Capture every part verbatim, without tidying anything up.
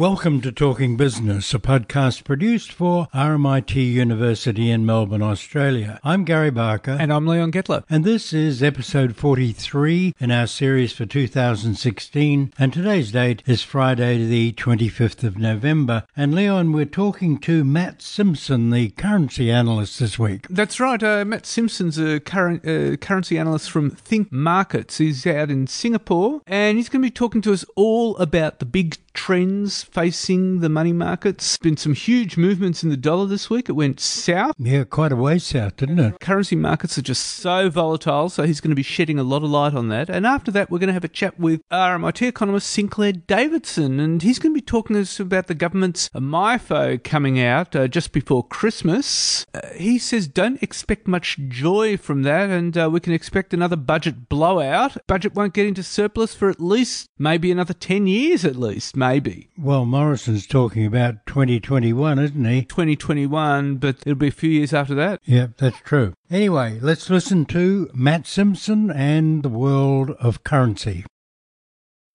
Welcome to Talking Business, a podcast produced for R M I T University in Melbourne, Australia. I'm Gary Barker. And I'm Leon Gettler. And this is episode forty-three in our series for two thousand sixteen. And today's date is Friday, the twenty-fifth of November. And Leon, we're talking to Matt Simpson, the currency analyst this week. That's right. Uh, Matt Simpson's a current, uh, currency analyst from Think Markets. He's out in Singapore, and he's going to be talking to us all about the big trends facing the money markets. Been some huge movements in the dollar this week. It went south. Yeah, quite a way south, didn't it? Currency markets are just so volatile, so he's going to be shedding a lot of light on that. And after that, we're going to have a chat with R M I T economist Sinclair Davidson, and he's going to be talking to us about the government's MYEFO coming out uh, just before Christmas. Uh, he says don't expect much joy from that, and uh, we can expect another budget blowout. Budget won't get into surplus for at least maybe another ten years at least. Maybe. Well, Morrison's talking about twenty twenty-one, isn't he? twenty twenty-one, but it'll be a few years after that. Yeah, that's true. Anyway, let's listen to Matt Simpson and the world of currency.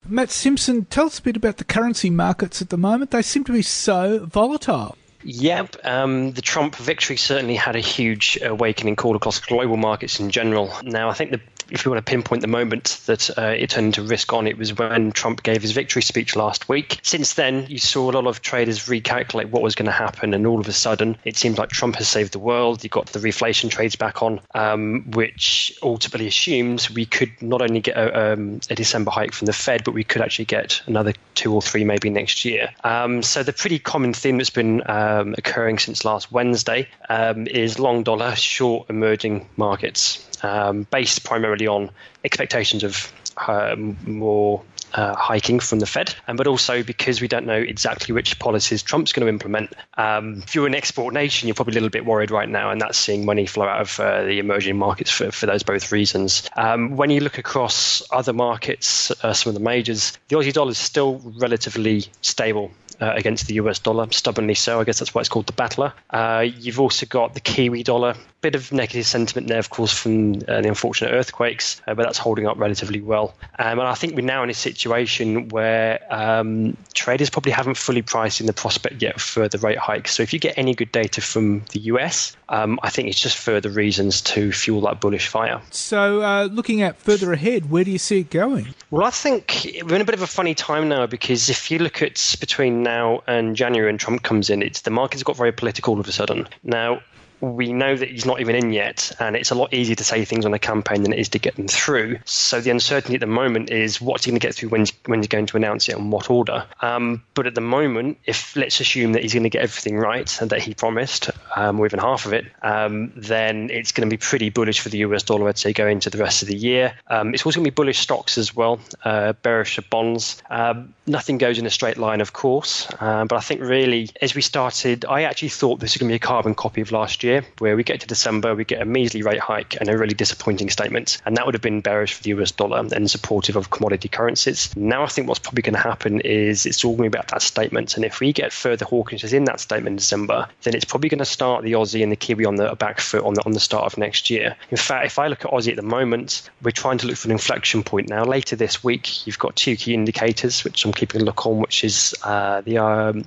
Matt Simpson, tell us a bit about the currency markets at the moment. They seem to be so volatile. Yep. Um, the Trump victory certainly had a huge awakening call across global markets in general. Now, I think the if you want to pinpoint the moment that uh, it turned to risk on, it was when Trump gave his victory speech last week. Since then, you saw a lot of traders recalculate what was going to happen, and all of a sudden, it seems like Trump has saved the world. You got the reflation trades back on, um, which ultimately assumes we could not only get a, um, a December hike from the Fed, but we could actually get another two or three maybe next year. Um, so the pretty common theme that's been um, occurring since last Wednesday um, is long dollar, short emerging markets, um, based primarily on expectations of um, more uh, hiking from the Fed, and but also because we don't know exactly which policies Trump's going to implement. Um, if you're an export nation, you're probably a little bit worried right now, and that's seeing money flow out of uh, the emerging markets for, for those both reasons. Um, when you look across other markets, uh, some of the majors, the Aussie dollar is still relatively stable Uh, against the U S dollar, stubbornly so. I guess that's why it's called the battler. Uh, you've also got the Kiwi dollar, bit of negative sentiment there, of course, from uh, the unfortunate earthquakes, uh, but that's holding up relatively well. Um, and I think we're now in a situation where um, traders probably haven't fully priced in the prospect yet for the rate hikes. So if you get any good data from the U S, um, I think it's just further reasons to fuel that bullish fire. So uh, looking at further ahead, where do you see it going? Well, I think we're in a bit of a funny time now, because if you look at between now and January and Trump comes in, it's the market's got very political all of a sudden. Now, we know that he's not even in yet, and it's a lot easier to say things on a campaign than it is to get them through. So the uncertainty at the moment is what's he going to get through, when, when he's going to announce it, and what order. Um, but at the moment, if let's assume that he's going to get everything right and that he promised, um, or even half of it, um, then it's going to be pretty bullish for the U S dollar, I'd say, going into the rest of the year. Um, it's also going to be bullish stocks as well, uh, bearish of bonds. Um, nothing goes in a straight line, of course. Um, but I think really, as we started, I actually thought this was going to be a carbon copy of last year. Year, where we get to December, we get a measly rate hike and a really disappointing statement. And that would have been bearish for the U S dollar and supportive of commodity currencies. Now, I think what's probably going to happen is it's all going to be about that statement. And if we get further hawkishness in that statement in December, then it's probably going to start the Aussie and the Kiwi on the back foot on the, on the start of next year. In fact, if I look at Aussie at the moment, we're trying to look for an inflection point now. Later this week, you've got two key indicators, which I'm keeping a look on, which is uh, the um,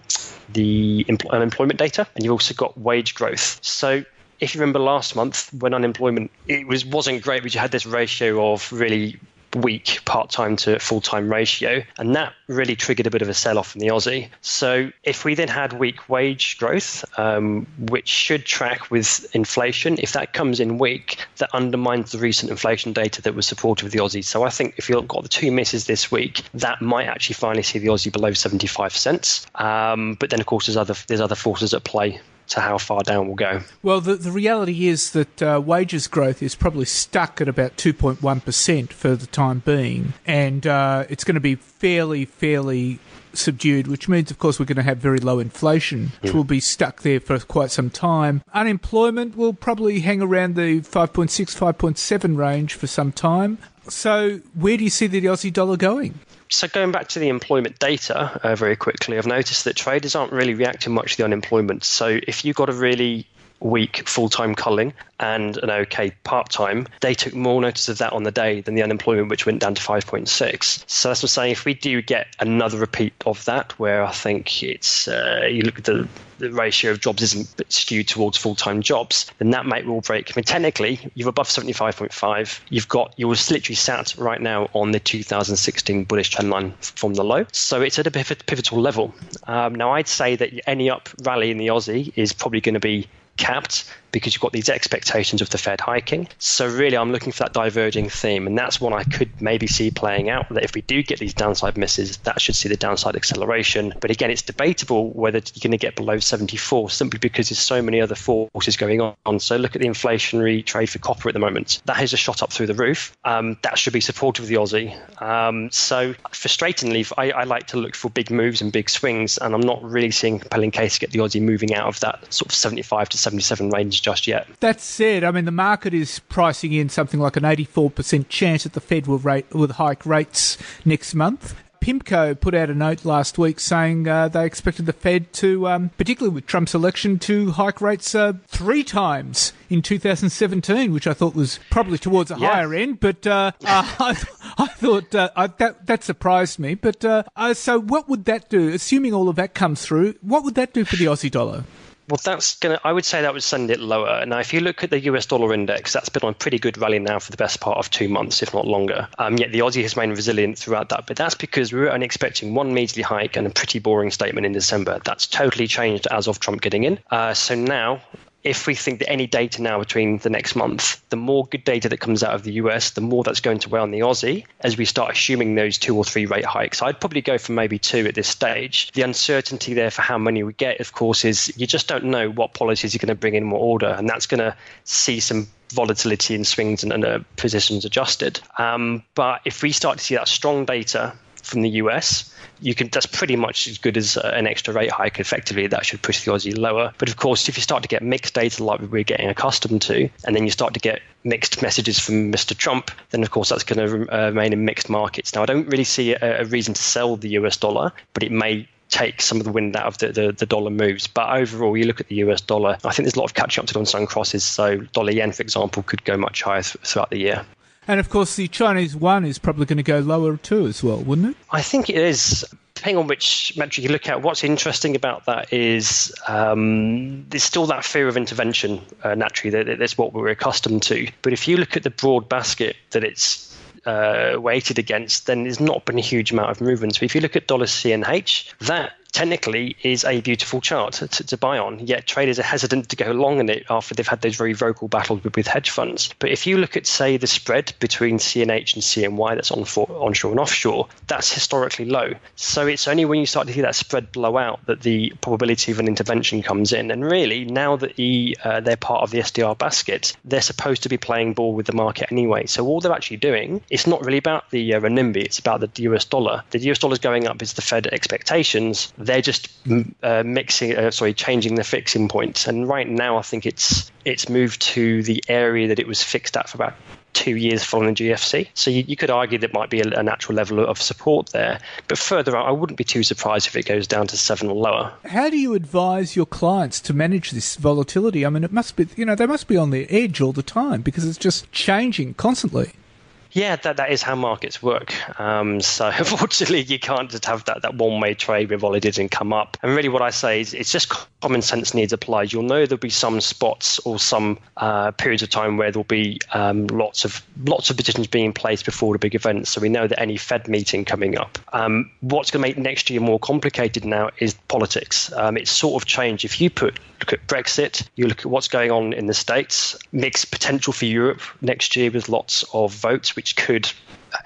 the empl- unemployment data. And you've also got wage growth. So So if you remember last month when unemployment, it was, wasn't great, but you had this ratio of really weak part-time to full-time ratio, and that really triggered a bit of a sell-off in the Aussie. So if we then had weak wage growth, um, which should track with inflation, if that comes in weak, that undermines the recent inflation data that was supportive of the Aussie. So I think if you've got the two misses this week, that might actually finally see the Aussie below seventy-five cents. Um, but then, of course, there's other there's other forces at play to how far down we'll go. Well, the, the reality is that uh, wages growth is probably stuck at about two point one percent for the time being, and uh, it's going to be fairly, fairly subdued, which means, of course, we're going to have very low inflation, which will be stuck there for quite some time. Unemployment will probably hang around the five point six, five point seven range for some time. So where do you see the Aussie dollar going? So going back to the employment data uh, very quickly, I've noticed that traders aren't really reacting much to the unemployment. So if you've got a really week full-time culling and an okay part-time, they took more notice of that on the day than the unemployment, which went down to five point six. So that's what I'm saying. If we do get another repeat of that, where I think it's, uh, you look at the, the ratio of jobs isn't skewed towards full-time jobs, then that might rule break. I mean, technically, you're above seventy-five point five. You've got, you're literally sat right now on the two thousand sixteen bullish trend line from the low. So it's at a pivotal level. Um, now, I'd say that any up rally in the Aussie is probably going to be capped, because you've got these expectations of the Fed hiking. So really, I'm looking for that diverging theme. And that's one I could maybe see playing out, that if we do get these downside misses, that should see the downside acceleration. But again, it's debatable whether you're going to get below seventy-four, simply because there's so many other forces going on. So look at the inflationary trade for copper at the moment. That has just shot up through the roof. Um, that should be supportive of the Aussie. Um, so frustratingly, I, I like to look for big moves and big swings. And I'm not really seeing a compelling case to get the Aussie moving out of that sort of seventy-five to seventy-seven range just yet. That said, I mean, the market is pricing in something like an eighty-four percent chance that the Fed will, rate, will hike rates next month. PIMCO put out a note last week saying uh, they expected the Fed to, um, particularly with Trump's election, to hike rates uh, three times in two thousand seventeen, which I thought was probably towards a yeah. higher end, but uh, uh, I, th- I thought uh, I, that that surprised me. But uh, uh, so what would that do, assuming all of that comes through, what would that do for the Aussie dollar? Well, that's going to, I would say that would send it lower. Now, if you look at the U S dollar index, that's been on a pretty good rally now for the best part of two months, if not longer. Um, yet the Aussie has remained resilient throughout that. But that's because we were only expecting one measly hike and a pretty boring statement in December. That's totally changed as of Trump getting in. Uh, so now, if we think that any data now between the next month, the more good data that comes out of the U S, the more that's going to weigh on the Aussie as we start assuming those two or three rate hikes. I'd probably go for maybe two at this stage. The uncertainty there for how many we get, of course, is you just don't know what policies are going to bring in more order, and that's going to see some volatility and swings and, and uh, positions adjusted. Um, but if we start to see that strong data from the U S, you can, that's pretty much as good as an extra rate hike. Effectively, that should push the Aussie lower. But of course, if you start to get mixed data like we're getting accustomed to, and then you start to get mixed messages from Mister Trump, then of course that's going to remain in mixed markets. Now, I don't really see a, a reason to sell the U S dollar, but it may take some of the wind out of the, the, the dollar moves. But overall, you look at the U S dollar, I think there's a lot of catching up to do on some crosses. So dollar yen, for example, could go much higher th- throughout the year. And, of course, the Chinese yuan is probably going to go lower too as well, wouldn't it? I think it is. Depending on which metric you look at, what's interesting about that is um, there's still that fear of intervention, uh, naturally. That, that's what we're accustomed to. But if you look at the broad basket that it's uh, weighted against, then there's not been a huge amount of movement. So if you look at dollar C N H, that technically is a beautiful chart to, to buy on, yet traders are hesitant to go long in it after they've had those very vocal battles with, with hedge funds. But if you look at, say, the spread between C N H and C N Y that's on for, onshore and offshore, that's historically low. So it's only when you start to see that spread blow out that the probability of an intervention comes in. And really, now that the, uh, they're part of the S D R basket, they're supposed to be playing ball with the market anyway. So all they're actually doing, it's not really about the uh, renminbi, it's about the U S dollar. The U S dollar's going up is the Fed expectations. They're just uh, mixing, uh, sorry, changing the fixing point. And right now, I think it's it's moved to the area that it was fixed at for about two years following the G F C. So you, you could argue that might be a, a natural level of support there. But further out, I wouldn't be too surprised if it goes down to seven or lower. How do you advise your clients to manage this volatility? I mean, it must be, you know, they must be on their edge all the time because it's just changing constantly. Yeah, that, that is how markets work. Um, so unfortunately, you can't just have that, that one-way trade where volatility didn't come up. And really what I say is it's just common sense needs applied. You'll know there'll be some spots or some uh, periods of time where there'll be um, lots of lots of positions being placed before the big events. So we know that any Fed meeting coming up. Um, what's going to make next year more complicated now is politics. Um, it's sort of changed. If you put look at Brexit, you look at what's going on in the States, mixed potential for Europe next year with lots of votes, which could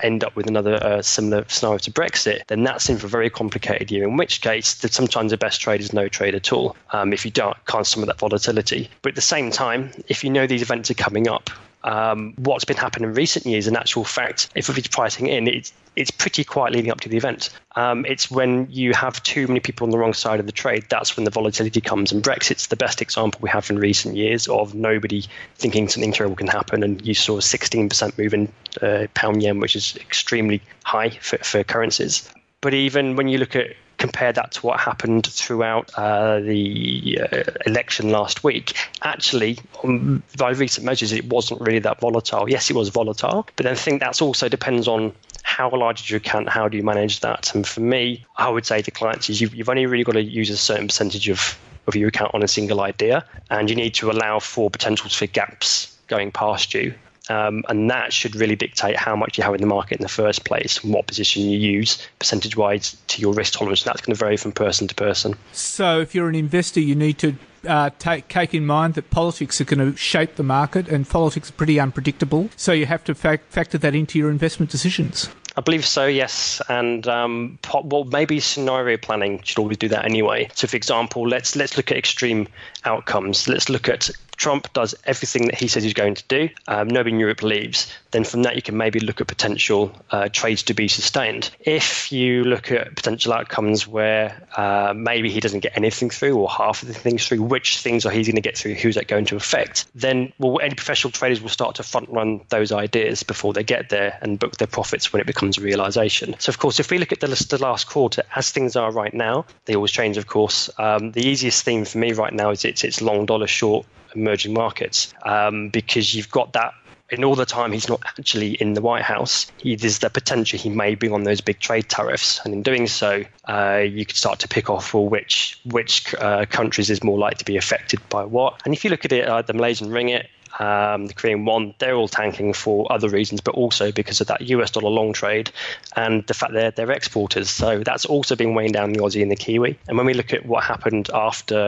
end up with another uh, similar scenario to Brexit, then that's in for a very complicated year, in which case that sometimes the best trade is no trade at all um, if you don't, can't sum up that volatility. But at the same time, if you know these events are coming up, um, what's been happening in recent years, in actual fact, if we're pricing in, it's it's pretty quiet leading up to the event. Um, it's when you have too many people on the wrong side of the trade, that's when the volatility comes. And Brexit's the best example we have in recent years of nobody thinking something terrible can happen. And you saw a sixteen percent move in uh, pound yen, which is extremely high for, for currencies. But even when you look at compare that to what happened throughout uh, the uh, election last week, actually, um, by recent measures, it wasn't really that volatile. Yes, it was volatile, but I think that also depends on how large is your account, how do you manage that? And for me, I would say to clients is you've, you've only really got to use a certain percentage of, of your account on a single idea, and you need to allow for potentials for gaps going past you. Um, and that should really dictate how much you have in the market in the first place and what position you use percentage-wise to your risk tolerance. That's going to vary from person to person. So if you're an investor, you need to uh, take, take in mind that politics are going to shape the market and politics are pretty unpredictable. So you have to fac- factor that into your investment decisions. I believe so, yes. And um, well, maybe scenario planning should always do that anyway. So, for example, let's let's look at extreme outcomes. Let's look at Trump does everything that he says he's going to do. Um, nobody in Europe leaves. Then from that, you can maybe look at potential uh, trades to be sustained. If you look at potential outcomes where uh, maybe he doesn't get anything through or half of the things through, which things are he going to get through? Who's that going to affect? Then well, any professional traders will start to front run those ideas before they get there and book their profits when it becomes realization. So, of course, if we look at the, the last quarter, as things are right now, they always change, of course. Um, the easiest thing for me right now is it's, it's long dollar short emerging markets um, because you've got that. In all the time he's not actually in the White House, he, there's the potential he may be on those big trade tariffs. And in doing so, uh, you could start to pick off for which, which uh, countries is more likely to be affected by what. And if you look at it, uh, the Malaysian ringgit, Um, the Korean won, they're all tanking for other reasons, but also because of that U S dollar long trade and the fact that they're, they're exporters. So that's also been weighing down the Aussie and the Kiwi. And when we look at what happened after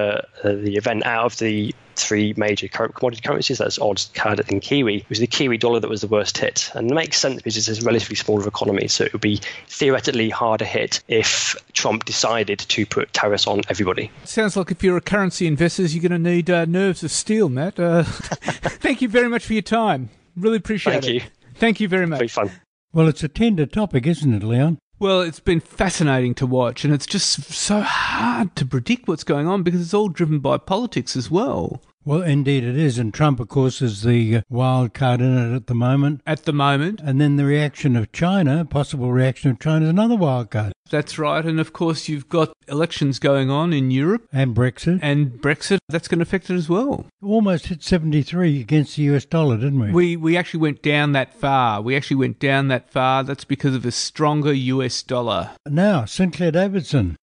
uh, the event, out of the three major commodity currencies, that's odds, C A D and Kiwi, it was the Kiwi dollar that was the worst hit. And it makes sense because it's a relatively smaller economy, so it would be theoretically harder hit if Trump decided to put tariffs on everybody. Sounds like if you're a currency investor, you're going to need uh, nerves of steel, Matt. Uh, thank you very much for your time. Really appreciate thank it. Thank you. Thank you very much. It's been fun. Well, it's a tender topic, isn't it, Leon? Well, it's been fascinating to watch, and it's just so hard to predict what's going on because it's all driven by politics as well. Well, indeed it is, and Trump, of course, is the wild card in it at the moment. At the moment. And then the reaction of China, possible reaction of China, is another wild card. That's right, and of course you've got elections going on in Europe. And Brexit. And Brexit, that's going to affect it as well. Almost hit seventy-three against the U S dollar, didn't we? We we actually went down that far. We actually went down that far. That's because of a stronger U S dollar. Now, Sinclair Davidson.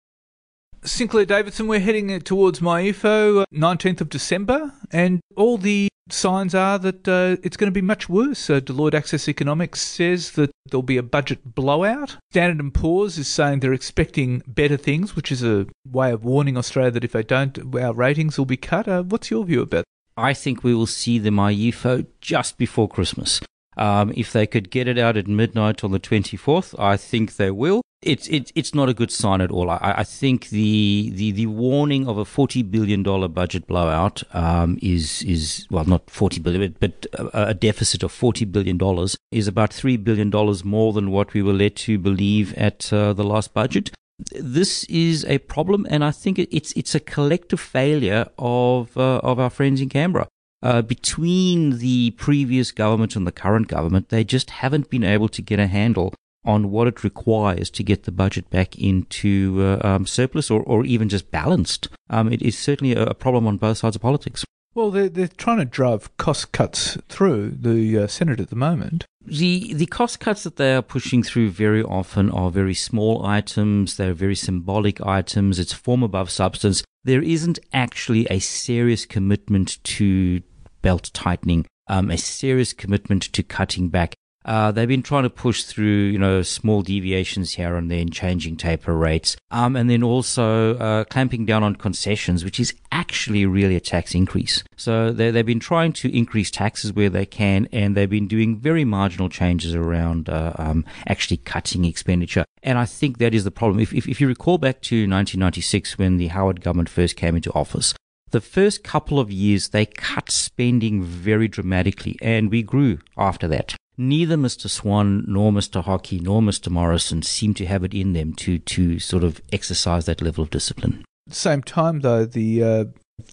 Sinclair Davidson, we're heading towards MYEFO, nineteenth of December, and all the signs are that uh, it's going to be much worse. Uh, Deloitte Access Economics says that there'll be a budget blowout. Standard and Poor's is saying they're expecting better things, which is a way of warning Australia that if they don't, our ratings will be cut. Uh, what's your view about that? I think we will see the MYEFO just before Christmas. Um, if they could get it out at midnight on the twenty-fourth, I think they will. It's it, it's not a good sign at all. I, I think the, the the warning of a forty billion dollars budget blowout um, is, is, well, not forty billion dollars, but a, a deficit of forty billion dollars is about three billion dollars more than what we were led to believe at uh, the last budget. This is a problem, and I think it's it's a collective failure of uh, of our friends in Canberra. Uh, between the previous government and the current government, they just haven't been able to get a handle on what it requires to get the budget back into uh, um, surplus or, or even just balanced. Um, it is certainly a problem on both sides of politics. Well, they're, they're trying to drive cost cuts through the uh, Senate at the moment. The the cost cuts that they are pushing through very often are very small items. They're very symbolic items. It's form above substance. There isn't actually a serious commitment to belt tightening, um, a serious commitment to cutting back. Uh, they've been trying to push through, you know, small deviations here and then, changing taper rates, um, and then also uh, clamping down on concessions, which is actually really a tax increase. So they, they've been trying to increase taxes where they can, and they've been doing very marginal changes around uh, um, actually cutting expenditure. And I think that is the problem. If, if, if you recall back to nineteen ninety-six, when the Howard government first came into office, the first couple of years they cut spending very dramatically, and we grew after that. Neither Mister Swan nor Mister Hockey nor Mister Morrison seem to have it in them to, to sort of exercise that level of discipline. At the same time, though, the uh,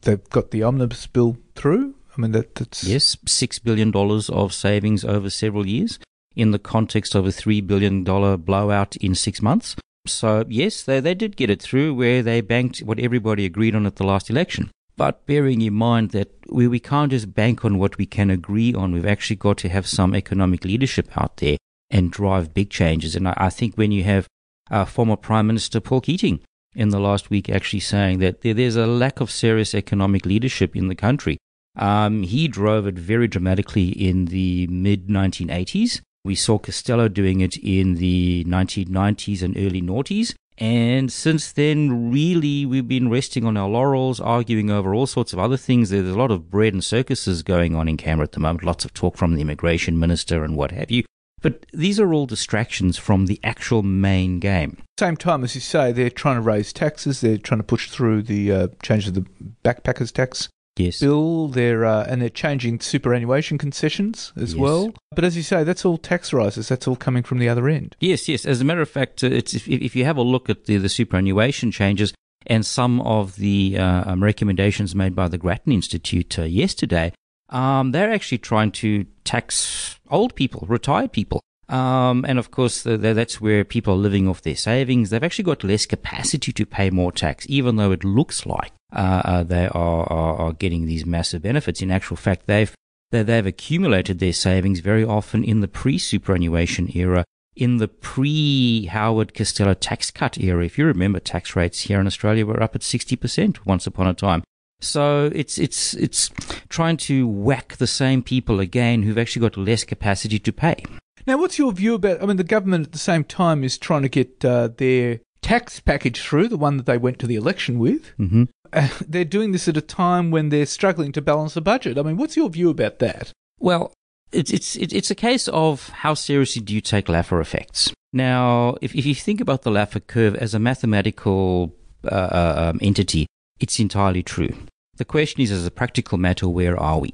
they've got the omnibus bill through. I mean, that, that's... Yes, six billion dollars of savings over several years in the context of a three billion dollars blowout in six months. So yes, they, they did get it through where they banked what everybody agreed on at the last election. But bearing in mind that we, we can't just bank on what we can agree on. We've actually got to have some economic leadership out there and drive big changes. And I, I think when you have uh, former Prime Minister Paul Keating in the last week actually saying that there, there's a lack of serious economic leadership in the country, um, he drove it very dramatically in the mid nineteen eighties. We saw Costello doing it in the nineteen nineties and early noughties. And since then, really, we've been resting on our laurels, arguing over all sorts of other things. There's a lot of bread and circuses going on in Canberra at the moment, lots of talk from the immigration minister and what have you. But these are all distractions from the actual main game. Same time, as you say, they're trying to raise taxes. They're trying to push through the uh, change of the backpackers tax. Yes. Bill, they're, uh, and they're changing superannuation concessions as yes. well. But as you say, that's all tax rises. That's all coming from the other end. Yes, yes. As a matter of fact, it's, if, if you have a look at the, the superannuation changes and some of the uh, um, recommendations made by the Grattan Institute uh, yesterday, um, they're actually trying to tax old people, retired people. Um, and of course, the, the, that's where people are living off their savings. They've actually got less capacity to pay more tax, even though it looks like uh, uh, they are, are, are getting these massive benefits. In actual fact, they've they, they've accumulated their savings very often in the pre-superannuation era, in the pre-Howard Costello tax cut era. If you remember, tax rates here in Australia were up at sixty percent once upon a time. So it's it's it's trying to whack the same people again who've actually got less capacity to pay. Now, what's your view about, I mean, the government at the same time is trying to get uh, their tax package through, the one that they went to the election with. Mm-hmm. Uh, they're doing this at a time when they're struggling to balance a budget. I mean, what's your view about that? Well, it's it's it's a case of how seriously do you take Laffer effects. Now, if, if you think about the Laffer curve as a mathematical uh, um, entity, it's entirely true. The question is, as a practical matter, where are we?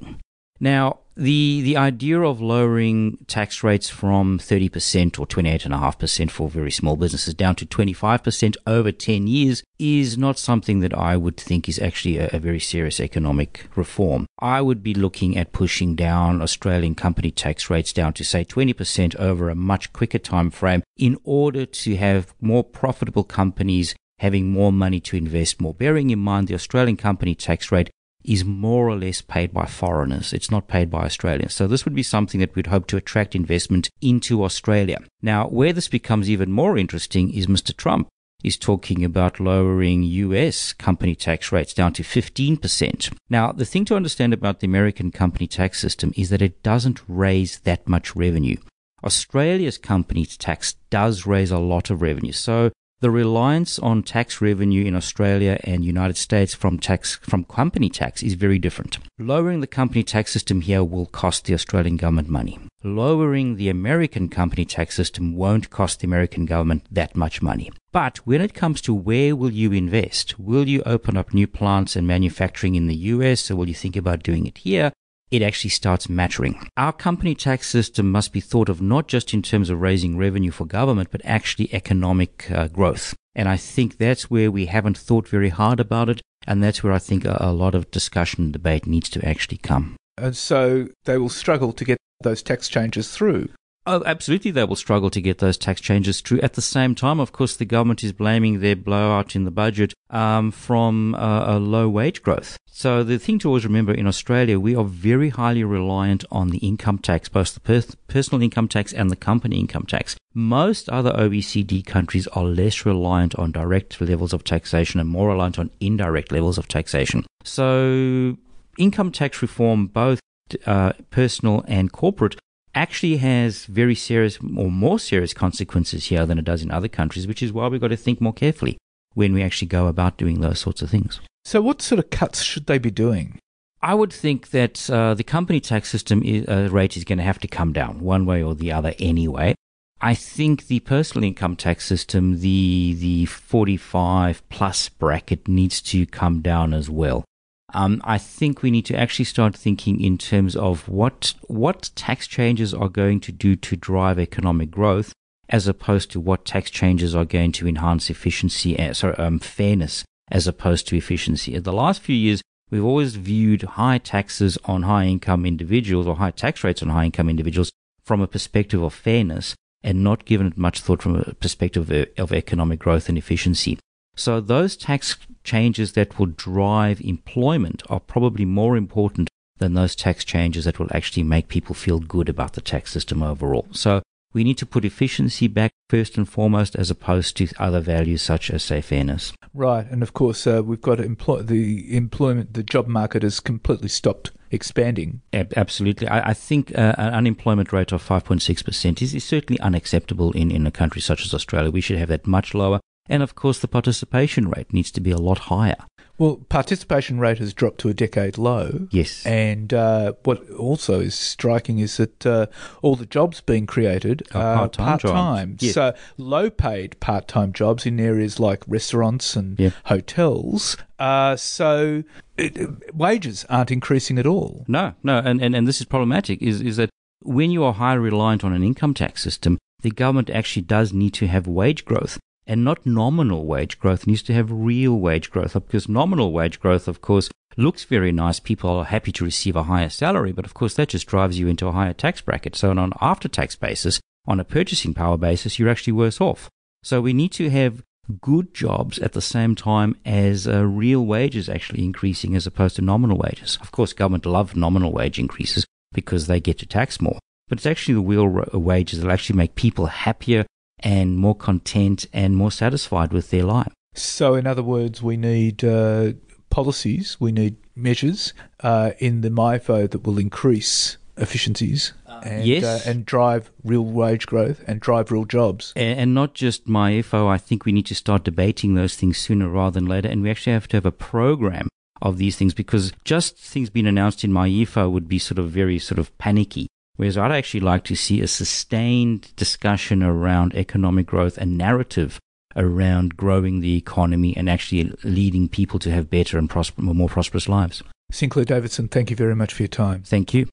Now, the the idea of lowering tax rates from thirty percent or twenty-eight point five percent for very small businesses down to twenty-five percent over ten years is not something that I would think is actually a, a very serious economic reform. I would be looking at pushing down Australian company tax rates down to, say, twenty percent over a much quicker time frame in order to have more profitable companies having more money to invest more. Bearing in mind the Australian company tax rate is more or less paid by foreigners. It's not paid by Australians. So this would be something that we'd hope to attract investment into Australia. Now, where this becomes even more interesting is Mister Trump is talking about lowering U S company tax rates down to fifteen percent. Now, the thing to understand about the American company tax system is that it doesn't raise that much revenue. Australia's company tax does raise a lot of revenue. So the reliance on tax revenue in Australia and United States from tax from company tax is very different. Lowering the company tax system here will cost the Australian government money. Lowering the American company tax system won't cost the American government that much money. But when it comes to where will you invest, will you open up new plants and manufacturing in the U S, or will you think about doing it here? It actually starts mattering. Our company tax system must be thought of not just in terms of raising revenue for government, but actually economic uh, growth. And I think that's where we haven't thought very hard about it. And that's where I think a, a lot of discussion and debate needs to actually come. And so they will struggle to get those tax changes through. Oh, absolutely, they will struggle to get those tax changes through. At the same time, of course, the government is blaming their blowout in the budget um, from uh, a low wage growth. So the thing to always remember in Australia, we are very highly reliant on the income tax, both the per- personal income tax and the company income tax. Most other O E C D countries are less reliant on direct levels of taxation and more reliant on indirect levels of taxation. So income tax reform, both uh, personal and corporate, actually has very serious or more serious consequences here than it does in other countries, which is why we've got to think more carefully when we actually go about doing those sorts of things. So what sort of cuts should they be doing? I would think that uh, the company tax system is, uh, rate is going to have to come down one way or the other anyway. I think the personal income tax system, the the forty-five plus bracket, needs to come down as well. Um, I think we need to actually start thinking in terms of what what tax changes are going to do to drive economic growth, as opposed to what tax changes are going to enhance efficiency, uh, sorry, um, fairness, as opposed to efficiency. In the last few years, we've always viewed high taxes on high income individuals or high tax rates on high income individuals from a perspective of fairness. and not given it much thought from a perspective of economic growth and efficiency. So those tax changes that will drive employment are probably more important than those tax changes that will actually make people feel good about the tax system overall. So we need to put efficiency back first and foremost, as opposed to other values such as, say, fairness. Right, and of course uh, we've got to empl- the employment, the job market has completely stopped expanding. Absolutely. I, I think uh, an unemployment rate of five point six percent is, is certainly unacceptable in, in a country such as Australia. We should have that much lower. And of course, the participation rate needs to be a lot higher. Well, participation rate has dropped to a decade low. Yes. And uh, what also is striking is that uh, all the jobs being created are part-time. part-time. Jobs. Yes. So low-paid part-time jobs in areas like restaurants and yep. hotels. Uh, so it, wages aren't increasing at all. No, no. And, and, and this is problematic, is, is that when you are highly reliant on an income tax system, the government actually does need to have wage growth. And not nominal wage growth, needs to have real wage growth, because nominal wage growth, of course, looks very nice. People are happy to receive a higher salary, but of course that just drives you into a higher tax bracket. So on an after-tax basis, on a purchasing power basis, you're actually worse off. So we need to have good jobs at the same time as uh, real wages actually increasing as opposed to nominal wages. Of course, government love nominal wage increases because they get to tax more, but it's actually the real wages that actually make people happier and more content and more satisfied with their life. So in other words, we need uh, policies, we need measures uh, in the M Y E F O that will increase efficiencies and, yes. uh, and drive real wage growth and drive real jobs. And, and not just M Y E F O, I think we need to start debating those things sooner rather than later, and we actually have to have a program of these things, because just things being announced in M Y E F O would be sort of very sort of panicky. Whereas I'd actually like to see a sustained discussion around economic growth and narrative around growing the economy and actually leading people to have better and prosper, more prosperous lives. Sinclair Davidson, thank you very much for your time. Thank you.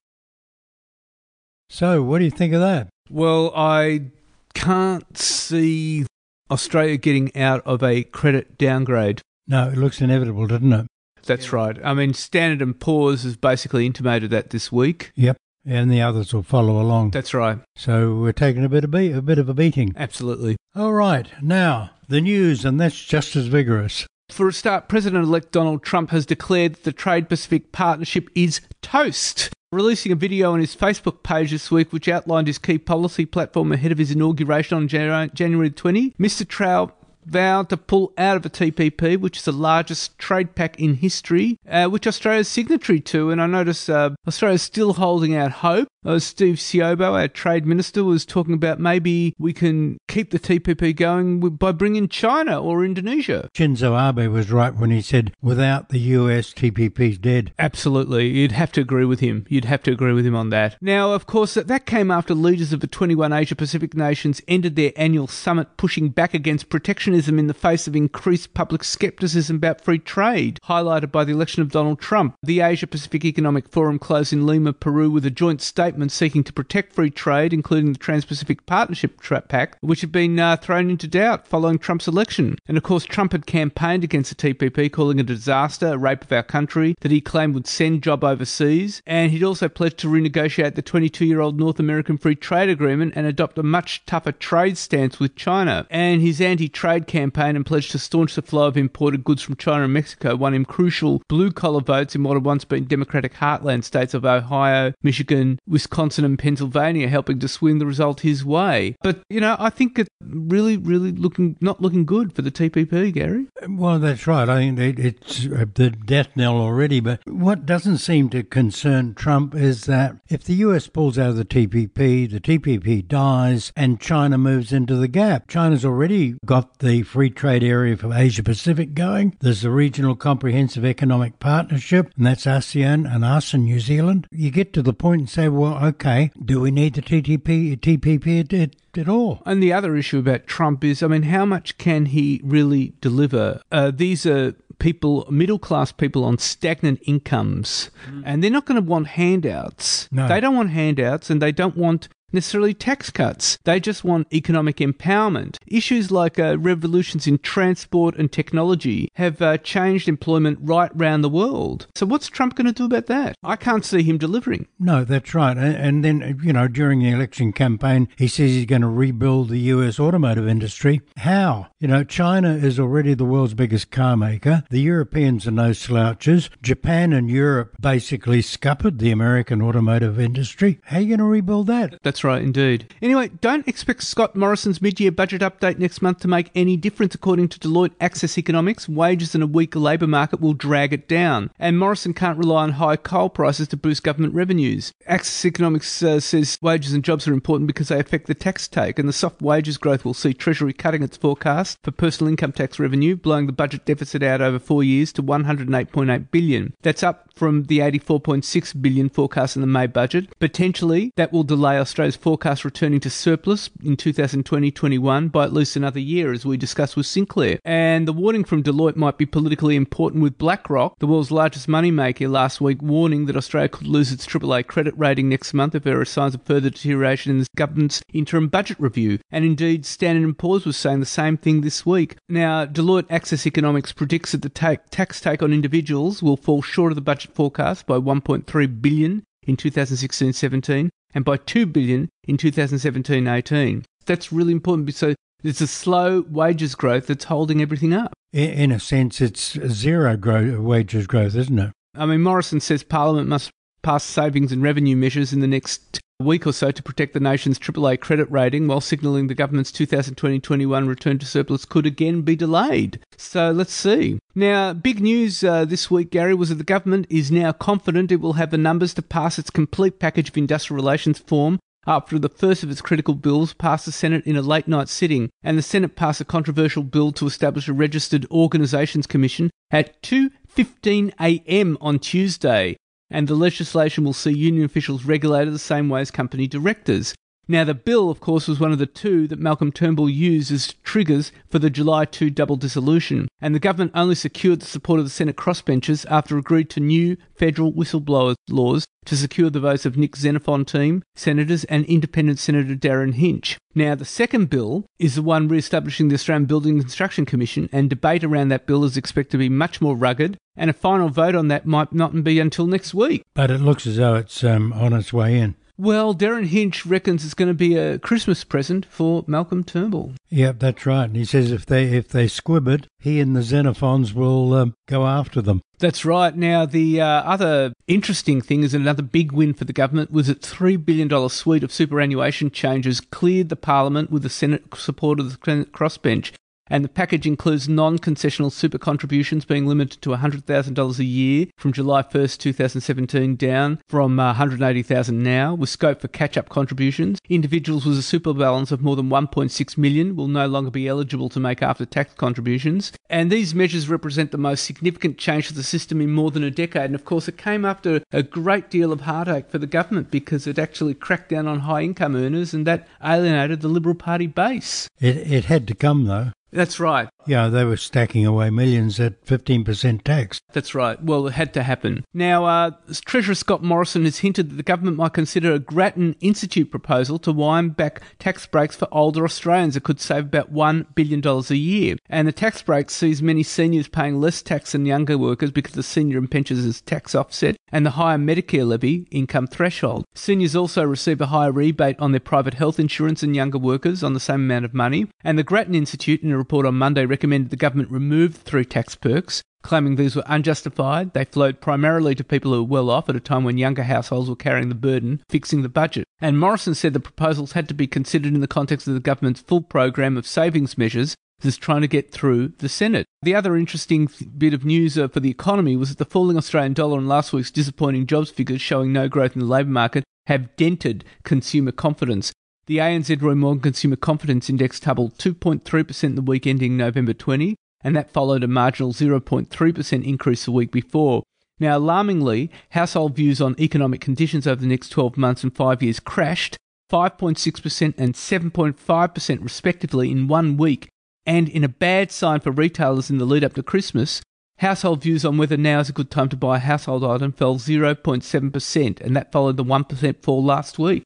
So, what do you think of that? Well, I can't see Australia getting out of a credit downgrade. No, it looks inevitable, doesn't it? That's yeah. right. I mean, Standard and Poor's has basically intimated that this week. Yep. And the others will follow along. That's right. So we're taking a bit of be- a bit of a beating. Absolutely. All right. Now, the news, and that's just as vigorous. For a start, President-elect Donald Trump has declared that the Trade-Pacific Partnership is toast, releasing a video on his Facebook page this week which outlined his key policy platform ahead of his inauguration on January twentieth. Mister Trump vowed to pull out of the T P P, which is the largest trade pact in history, uh, which Australia's signatory to. And I notice uh, Australia's still holding out hope. Uh, Steve Siobo, our trade minister, was talking about maybe we can keep the T P P going by bringing China or Indonesia. Shinzo Abe was right when he said, without the U S, T P P's dead. Absolutely. You'd have to agree with him. You'd have to agree with him on that. Now, of course, that, that came after leaders of the twenty-one Asia-Pacific nations ended their annual summit pushing back against protection in the face of increased public scepticism about free trade, highlighted by the election of Donald Trump. The Asia-Pacific Economic Forum closed in Lima, Peru, with a joint statement seeking to protect free trade, including the Trans-Pacific Partnership Pact, which had been uh, thrown into doubt following Trump's election. And of course, Trump had campaigned against the T P P, calling it a disaster, a rape of our country, that he claimed would send jobs overseas. And he'd also pledged to renegotiate the twenty-two-year-old North American Free Trade Agreement and adopt a much tougher trade stance with China. And his anti-trade campaign and pledged to staunch the flow of imported goods from China and Mexico won him crucial blue-collar votes in what had once been Democratic heartland states of Ohio, Michigan, Wisconsin and Pennsylvania, helping to swing the result his way. But, you know, I think it's really, really looking not looking good for the T P P, Gary. Well, that's right. I think it, it's the death knell already. But what doesn't seem to concern Trump is that if the U S pulls out of the T P P, the T P P dies and China moves into the gap. China's already got the The free trade area for Asia Pacific going. There's the Regional Comprehensive Economic Partnership, and that's ASEAN and us and New Zealand. You get to the point and say, well, okay, do we need the T P P? T P P it, at all. And the other issue about Trump is, I mean, how much can he really deliver? Uh, these are people, middle-class people on stagnant incomes, mm. and they're not going to want handouts. No. They don't want handouts, and they don't want necessarily tax cuts. They just want economic empowerment. Issues like uh, revolutions in transport and technology have uh, changed employment right round the world. So what's Trump going to do about that? I can't see him delivering. No, that's right. And then, you know, during the election campaign, he says he's going to rebuild the U S automotive industry. How? You know, China is already the world's biggest car maker. The Europeans are no slouches. Japan and Europe basically scuppered the American automotive industry. How are you going to rebuild that? That's right, indeed. Anyway, don't expect Scott Morrison's mid-year budget update next month to make any difference. According to Deloitte Access Economics, wages and a weaker labour market will drag it down. And Morrison can't rely on high coal prices to boost government revenues. Access Economics uh, says wages and jobs are important because they affect the tax take, and the soft wages growth will see Treasury cutting its forecast for personal income tax revenue, blowing the budget deficit out over four years to one hundred eight point eight billion dollars. That's up from the eighty-four point six billion dollars forecast in the May budget. Potentially, that will delay Australia's forecast returning to surplus in two thousand twenty to twenty-one by at least another year, as we discussed with Sinclair. And the warning from Deloitte might be politically important, with BlackRock, the world's largest moneymaker, last week warning that Australia could lose its triple A credit rating next month if there are signs of further deterioration in the government's interim budget review. And indeed, Standard and Poor's was saying the same thing this week. Now, Deloitte Access Economics predicts that the take, tax take on individuals will fall short of the budget forecast by one point three billion dollars in two thousand sixteen seventeen and by two billion dollars in two thousand seventeen eighteen. That's really important. So it's a slow wages growth that's holding everything up. In a sense, it's zero growth, wages growth, isn't it? I mean, Morrison says Parliament must pass savings and revenue measures in the next week or so to protect the nation's triple A credit rating, while signalling the government's two thousand twenty to twenty-one return to surplus could again be delayed. So let's see. Now, big news uh, this week, Gary, was that the government is now confident it will have the numbers to pass its complete package of industrial relations form after the first of its critical bills passed the Senate in a late-night sitting, and the Senate passed a controversial bill to establish a registered organisations commission at two fifteen a m on Tuesday. And the legislation will see union officials regulated the same way as company directors. Now, the bill, of course, was one of the two that Malcolm Turnbull used as triggers for the July second double dissolution, and the government only secured the support of the Senate crossbenchers after agreed to new federal whistleblower laws to secure the votes of Nick Xenophon team senators and independent Senator Darren Hinch. Now, the second bill is the one re-establishing the Australian Building and Construction Commission, and debate around that bill is expected to be much more rugged, and a final vote on that might not be until next week. But it looks as though it's um, on its way in. Well, Darren Hinch reckons it's going to be a Christmas present for Malcolm Turnbull. Yep, that's right. And he says if they if they squib it, he and the Xenophons will um, go after them. That's right. Now, the uh, other interesting thing is another big win for the government was its three billion dollars suite of superannuation changes cleared the Parliament with the Senate support of the crossbench. And the package includes non-concessional super contributions being limited to one hundred thousand dollars a year from July first, two thousand seventeen, down from uh, one hundred eighty thousand dollars now, with scope for catch-up contributions. Individuals with a super balance of more than one point six million dollars will no longer be eligible to make after-tax contributions. And these measures represent the most significant change to the system in more than a decade. And of course, it came after a great deal of heartache for the government because it actually cracked down on high-income earners, and that alienated the Liberal Party base. It, it had to come, though. That's right. Yeah, they were stacking away millions at fifteen percent tax. That's right. Well, it had to happen. Now, uh, Treasurer Scott Morrison has hinted that the government might consider a Grattan Institute proposal to wind back tax breaks for older Australians that could save about one billion dollars a year. And the tax break sees many seniors paying less tax than younger workers because the senior and pensioners tax offset and the higher Medicare levy income threshold. Seniors also receive a higher rebate on their private health insurance than younger workers on the same amount of money. And the Grattan Institute, in a report on Monday, recommended the government remove three tax perks, claiming these were unjustified. They flowed primarily to people who were well off at a time when younger households were carrying the burden, fixing the budget. And Morrison said the proposals had to be considered in the context of the government's full program of savings measures that's trying to get through the Senate. The other interesting th- bit of news uh, for the economy was that the falling Australian dollar and last week's disappointing jobs figures showing no growth in the labour market have dented consumer confidence. The A N Z-Roy Morgan Consumer Confidence Index tumbled two point three percent in the week ending November twentieth, and that followed a marginal zero point three percent increase the week before. Now, alarmingly, household views on economic conditions over the next twelve months and five years crashed five point six percent and seven point five percent respectively in one week, and in a bad sign for retailers in the lead-up to Christmas, household views on whether now is a good time to buy a household item fell zero point seven percent, and that followed the one percent fall last week.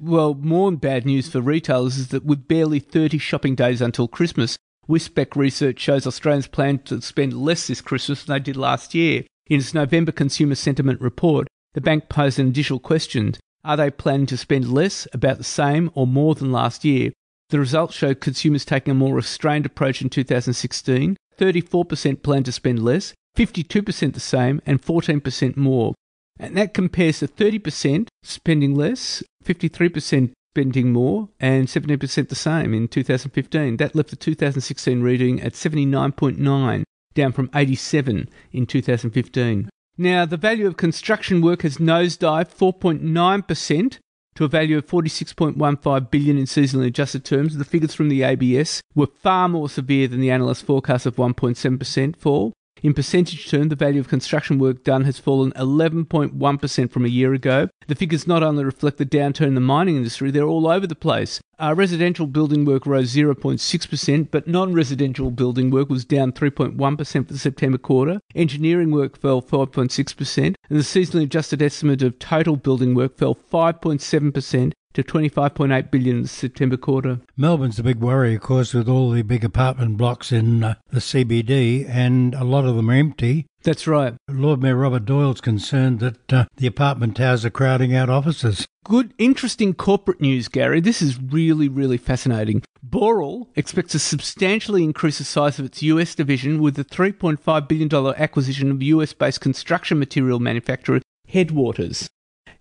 Well, more bad news for retailers is that with barely thirty shopping days until Christmas, WISPEC research shows Australians plan to spend less this Christmas than they did last year. In its November Consumer Sentiment Report, the bank posed an additional question. Are they planning to spend less, about the same, or more than last year? The results show consumers taking a more restrained approach in two thousand sixteen. thirty-four percent plan to spend less, fifty-two percent the same, and fourteen percent more. And that compares to thirty percent spending less, fifty-three percent spending more, and seventeen percent the same in two thousand fifteen. That left the two thousand sixteen reading at seventy-nine point nine, down from eighty-seven in two thousand fifteen. Now, the value of construction work has nosedived four point nine percent to a value of forty-six point one five billion dollars in seasonally adjusted terms. The figures from the A B S were far more severe than the analyst forecast of one point seven percent fall. In percentage terms, the value of construction work done has fallen eleven point one percent from a year ago. The figures not only reflect the downturn in the mining industry, they're all over the place. Our residential building work rose zero point six percent, but non-residential building work was down three point one percent for the September quarter. Engineering work fell five point six percent, and the seasonally adjusted estimate of total building work fell five point seven percent to twenty-five point eight billion dollars in the September quarter. Melbourne's the big worry, of course, with all the big apartment blocks in uh, the C B D, and a lot of them are empty. That's right. Lord Mayor Robert Doyle's concerned that uh, the apartment towers are crowding out offices. Good, interesting corporate news, Gary. This is really, really fascinating. Boral expects to substantially increase the size of its U S division with the three point five billion dollars acquisition of U S-based construction material manufacturer Headwaters.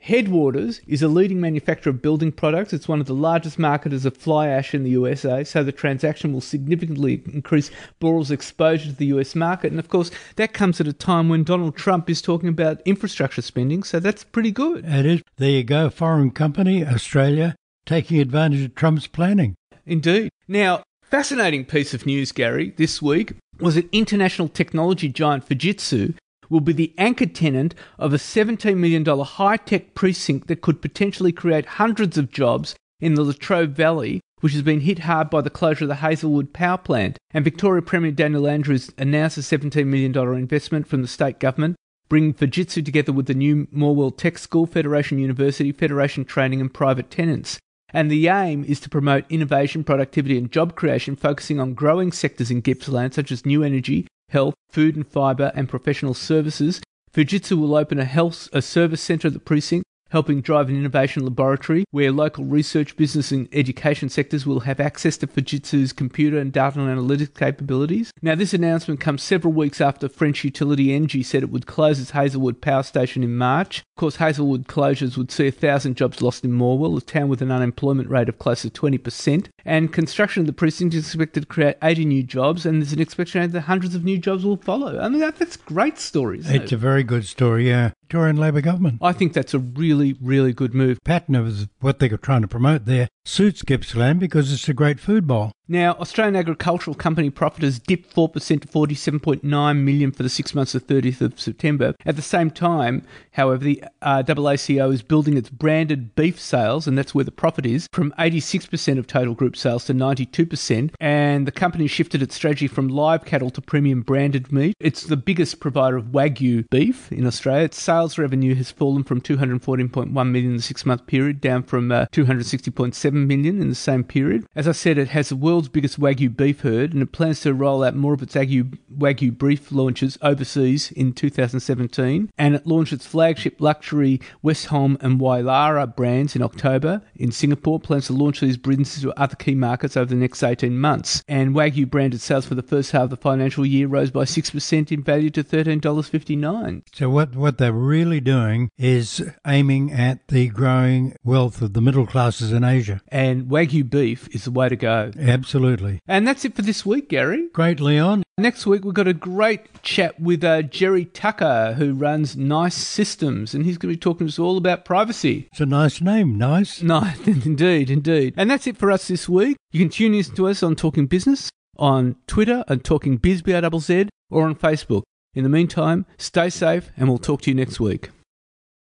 Headwaters is a leading manufacturer of building products. It's one of the largest marketers of fly ash in the U S A, so the transaction will significantly increase Boral's exposure to the U S market. And, of course, that comes at a time when Donald Trump is talking about infrastructure spending, so that's pretty good. It is. There you go. Foreign company, Australia, taking advantage of Trump's planning. Indeed. Now, fascinating piece of news, Gary, this week was an international technology giant, Fujitsu, will be the anchor tenant of a seventeen million dollars high-tech precinct that could potentially create hundreds of jobs in the Latrobe Valley, which has been hit hard by the closure of the Hazelwood power plant. And Victoria Premier Daniel Andrews announced a seventeen million dollars investment from the state government, bringing Fujitsu together with the new Morwell Tech School, Federation University, Federation Training and private tenants. And the aim is to promote innovation, productivity and job creation, focusing on growing sectors in Gippsland such as new energy, health, food and fibre, and professional services. Fujitsu will open a health a service centre at the precinct, helping drive an innovation laboratory where local research, business and education sectors will have access to Fujitsu's computer and data and analytics capabilities. Now, this announcement comes several weeks after French utility Engie said it would close its Hazelwood power station in March. Of course, Hazelwood closures would see one thousand jobs lost in Morwell, a town with an unemployment rate of close to twenty percent. And construction of the precinct is expected to create eighty new jobs, and there's an expectation that hundreds of new jobs will follow. I mean, that, that's great stories. It's it? a very good story, yeah. Victorian Labor government. I think that's a really, really good move. Pattern of what they were trying to promote there suits Gippsland because it's a great food bowl. Now, Australian agricultural company profit has dipped four percent to forty-seven point nine million dollars for the six months to thirtieth of September. At the same time, however, the uh, A A C O is building its branded beef sales, and that's where the profit is, from eighty-six percent of total group sales to ninety-two percent. And the company shifted its strategy from live cattle to premium branded meat. It's the biggest provider of Wagyu beef in Australia. Its sales revenue has fallen from two hundred fourteen point one million dollars in the six-month period, down from uh, two hundred sixty point seven million dollars in the same period. As I said, it has the world biggest Wagyu beef herd, and it plans to roll out more of its Wagyu, Wagyu beef launches overseas in two thousand seventeen, and it launched its flagship luxury Westholme and Wailara brands in October in Singapore. Plans to launch these brands to other key markets over the next eighteen months, and Wagyu branded sales for the first half of the financial year rose by six percent in value to thirteen dollars fifty-nine. So what, what they're really doing is aiming at the growing wealth of the middle classes in Asia. And Wagyu beef is the way to go. Absolutely. Absolutely. And that's it for this week, Gary. Great, Leon. Next week, we've got a great chat with uh, Jerry Tucker, who runs Nice Systems, and he's going to be talking to us all about privacy. It's a nice name, Nice. Nice, indeed, indeed. And that's it for us this week. You can tune in to us on Talking Business, on Twitter, on Talking Biz, B R Z Z, or on Facebook. In the meantime, stay safe, and we'll talk to you next week.